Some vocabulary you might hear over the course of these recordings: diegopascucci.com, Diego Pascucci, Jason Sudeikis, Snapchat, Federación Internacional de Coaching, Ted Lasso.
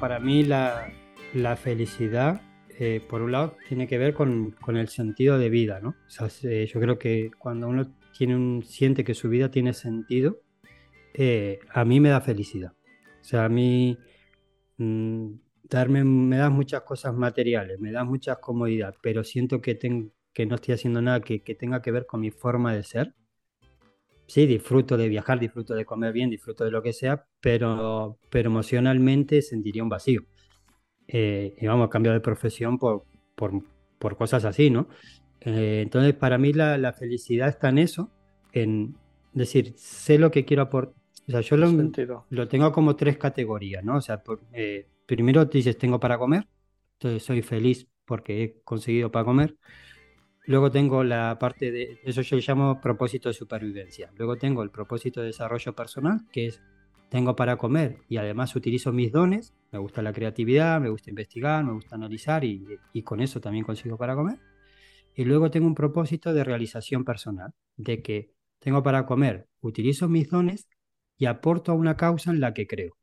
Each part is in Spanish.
Para mí la felicidad, por un lado, tiene que ver con el sentido de vida, ¿no? O sea, yo creo que cuando uno siente que su vida tiene sentido, a mí me da felicidad. O sea, a mí me das muchas cosas materiales, me das muchas comodidades, pero siento que no estoy haciendo nada que tenga que ver con mi forma de ser. Sí, disfruto de viajar, disfruto de comer bien, disfruto de lo que sea, pero emocionalmente sentiría un vacío. Y vamos, a cambiar de profesión por cosas así, ¿no? Entonces, para mí la felicidad está en eso, en decir, sé lo que quiero aportar. O sea, yo lo tengo como tres categorías, ¿no? O sea, primero te dices, tengo para comer, entonces soy feliz porque he conseguido para comer. Luego tengo la parte de, eso yo llamo propósito de supervivencia. Luego tengo el propósito de desarrollo personal, que es, tengo para comer y además utilizo mis dones. Me gusta la creatividad, me gusta investigar, me gusta analizar y con eso también consigo para comer. Y luego tengo un propósito de realización personal, de que tengo para comer, utilizo mis dones y aporto a una causa en la que creo.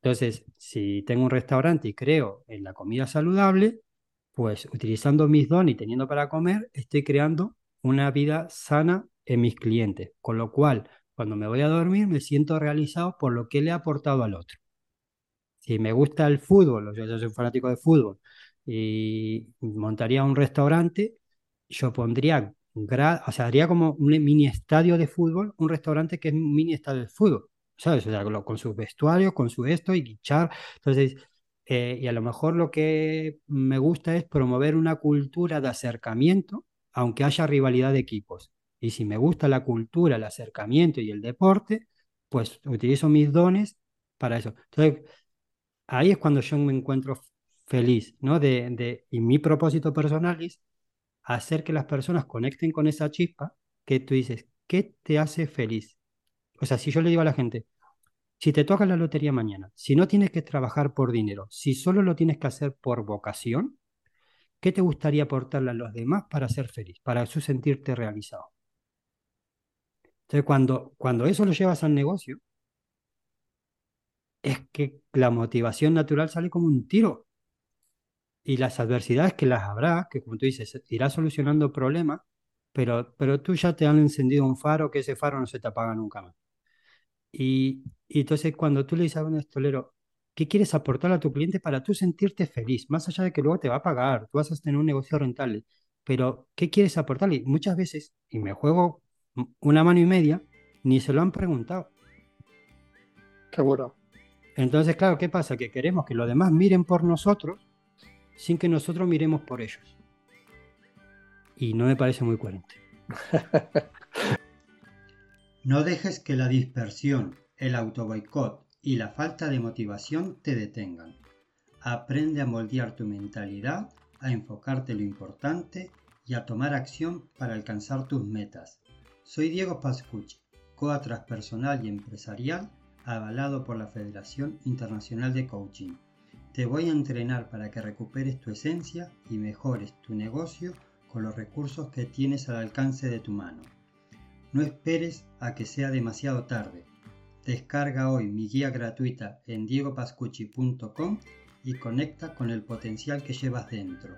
Entonces, si tengo un restaurante y creo en la comida saludable, pues utilizando mis dones y teniendo para comer, estoy creando una vida sana en mis clientes. Con lo cual, cuando me voy a dormir, me siento realizado por lo que le he aportado al otro. Si me gusta el fútbol, yo soy fanático de fútbol, y montaría un restaurante, yo pondría, o sea, haría como un mini estadio de fútbol, un restaurante que es un mini estadio de fútbol, ¿sabes? O sea, con sus vestuarios, con su esto y guichar. Entonces... y a lo mejor lo que me gusta es promover una cultura de acercamiento, aunque haya rivalidad de equipos. Y si me gusta la cultura, el acercamiento y el deporte, pues utilizo mis dones para eso. Entonces, ahí es cuando yo me encuentro feliz, ¿no? Y mi propósito personal es hacer que las personas conecten con esa chispa que tú dices, ¿qué te hace feliz? O sea, si yo le digo a la gente, si te toca la lotería mañana, si no tienes que trabajar por dinero, si solo lo tienes que hacer por vocación, ¿qué te gustaría aportarle a los demás para ser feliz, para sentirte realizado? Entonces, cuando eso lo llevas al negocio, es que la motivación natural sale como un tiro. Y las adversidades que las habrá, que como tú dices, irás solucionando problemas, pero tú ya te han encendido un faro, que ese faro no se te apaga nunca más. Y entonces cuando tú le dices a un estolero, ¿qué quieres aportar a tu cliente para tú sentirte feliz? Más allá de que luego te va a pagar, tú vas a tener un negocio rentable, pero ¿qué quieres aportarle? Muchas veces, y me juego una mano y media, ni se lo han preguntado. Seguro. Entonces, claro, ¿qué pasa? Que queremos que los demás miren por nosotros sin que nosotros miremos por ellos. Y no me parece muy coherente. No dejes que la dispersión, el autoboicot y la falta de motivación te detengan. Aprende a moldear tu mentalidad, a enfocarte en lo importante y a tomar acción para alcanzar tus metas. Soy Diego Pascucci, coach transpersonal y empresarial, avalado por la Federación Internacional de Coaching. Te voy a entrenar para que recuperes tu esencia y mejores tu negocio con los recursos que tienes al alcance de tu mano. No esperes a que sea demasiado tarde. Descarga hoy mi guía gratuita en diegopascucci.com y conecta con el potencial que llevas dentro.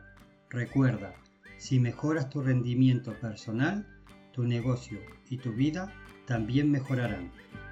Recuerda, si mejoras tu rendimiento personal, tu negocio y tu vida también mejorarán.